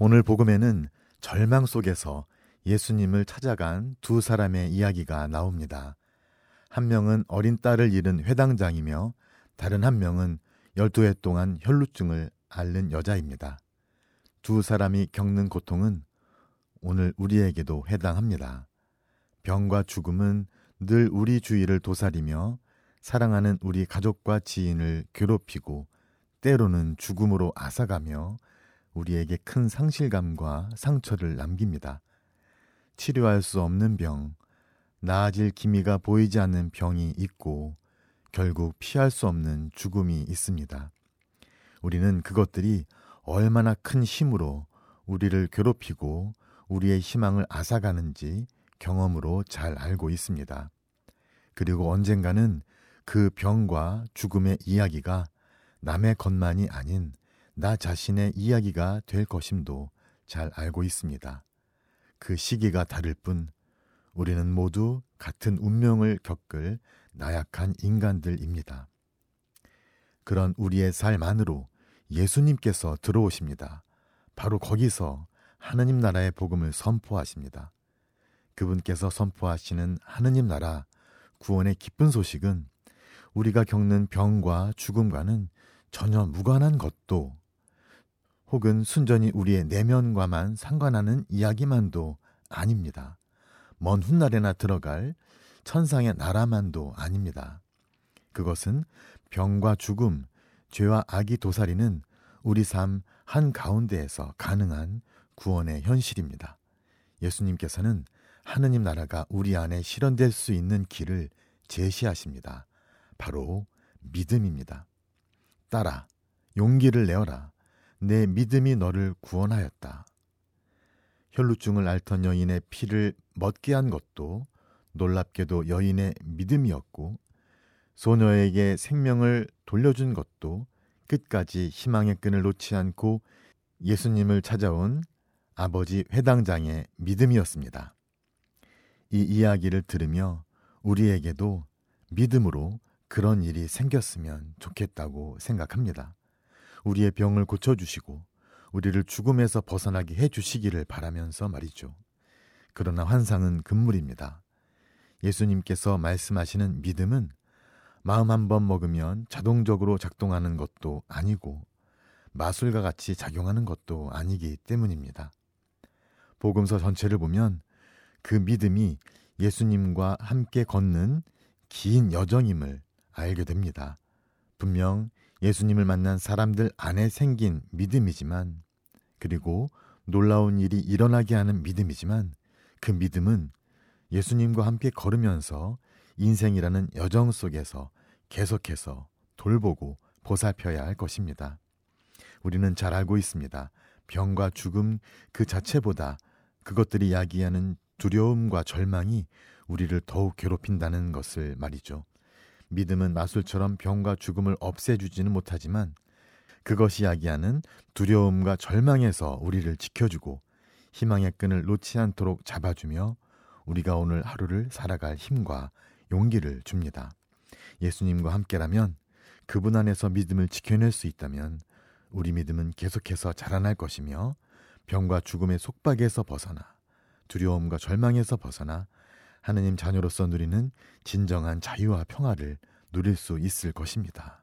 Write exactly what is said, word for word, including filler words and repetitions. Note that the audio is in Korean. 오늘 복음에는 절망 속에서 예수님을 찾아간 두 사람의 이야기가 나옵니다. 한 명은 어린 딸을 잃은 회당장이며 다른 한 명은 열두 해 동안 혈루증을 앓는 여자입니다. 두 사람이 겪는 고통은 오늘 우리에게도 해당합니다. 병과 죽음은 늘 우리 주위를 도사리며 사랑하는 우리 가족과 지인을 괴롭히고 때로는 죽음으로 앗아가며 우리에게 큰 상실감과 상처를 남깁니다. 치료할 수 없는 병, 나아질 기미가 보이지 않는 병이 있고 결국 피할 수 없는 죽음이 있습니다. 우리는 그것들이 얼마나 큰 힘으로 우리를 괴롭히고 우리의 희망을 앗아가는지 경험으로 잘 알고 있습니다. 그리고 언젠가는 그 병과 죽음의 이야기가 남의 것만이 아닌 나 자신의 이야기가 될 것임도 잘 알고 있습니다. 그 시기가 다를 뿐 우리는 모두 같은 운명을 겪을 나약한 인간들입니다. 그런 우리의 삶만으로 예수님께서 들어오십니다. 바로 거기서 하느님 나라의 복음을 선포하십니다. 그분께서 선포하시는 하느님 나라 구원의 기쁜 소식은 우리가 겪는 병과 죽음과는 전혀 무관한 것도 혹은 순전히 우리의 내면과만 상관하는 이야기만도 아닙니다. 먼 훗날에나 들어갈 천상의 나라만도 아닙니다. 그것은 병과 죽음, 죄와 악이 도사리는 우리 삶 한가운데에서 가능한 구원의 현실입니다. 예수님께서는 하느님 나라가 우리 안에 실현될 수 있는 길을 제시하십니다. 바로 믿음입니다. 따라, 용기를 내어라. 내 믿음이 너를 구원하였다. 혈루증을 앓던 여인의 피를 멎게 한 것도 놀랍게도 여인의 믿음이었고 소녀에게 생명을 돌려준 것도 끝까지 희망의 끈을 놓지 않고 예수님을 찾아온 아버지 회당장의 믿음이었습니다. 이 이야기를 들으며 우리에게도 믿음으로 그런 일이 생겼으면 좋겠다고 생각합니다. 우리의 병을 고쳐주시고 우리를 죽음에서 벗어나게 해주시기를 바라면서 말이죠. 그러나 환상은 금물입니다. 예수님께서 말씀하시는 믿음은 마음 한번 먹으면 자동적으로 작동하는 것도 아니고 마술과 같이 작용하는 것도 아니기 때문입니다. 복음서 전체를 보면 그 믿음이 예수님과 함께 걷는 긴 여정임을 알게 됩니다. 분명 예수님을 만난 사람들 안에 생긴 믿음이지만 그리고 놀라운 일이 일어나게 하는 믿음이지만 그 믿음은 예수님과 함께 걸으면서 인생이라는 여정 속에서 계속해서 돌보고 보살펴야 할 것입니다. 우리는 잘 알고 있습니다. 병과 죽음 그 자체보다 그것들이 야기하는 두려움과 절망이 우리를 더욱 괴롭힌다는 것을 말이죠. 믿음은 마술처럼 병과 죽음을 없애주지는 못하지만 그것이 야기하는 두려움과 절망에서 우리를 지켜주고 희망의 끈을 놓지 않도록 잡아주며 우리가 오늘 하루를 살아갈 힘과 용기를 줍니다. 예수님과 함께라면 그분 안에서 믿음을 지켜낼 수 있다면 우리 믿음은 계속해서 자라날 것이며 병과 죽음의 속박에서 벗어나 두려움과 절망에서 벗어나 하느님 자녀로서 누리는 진정한 자유와 평화를 누릴 수 있을 것입니다.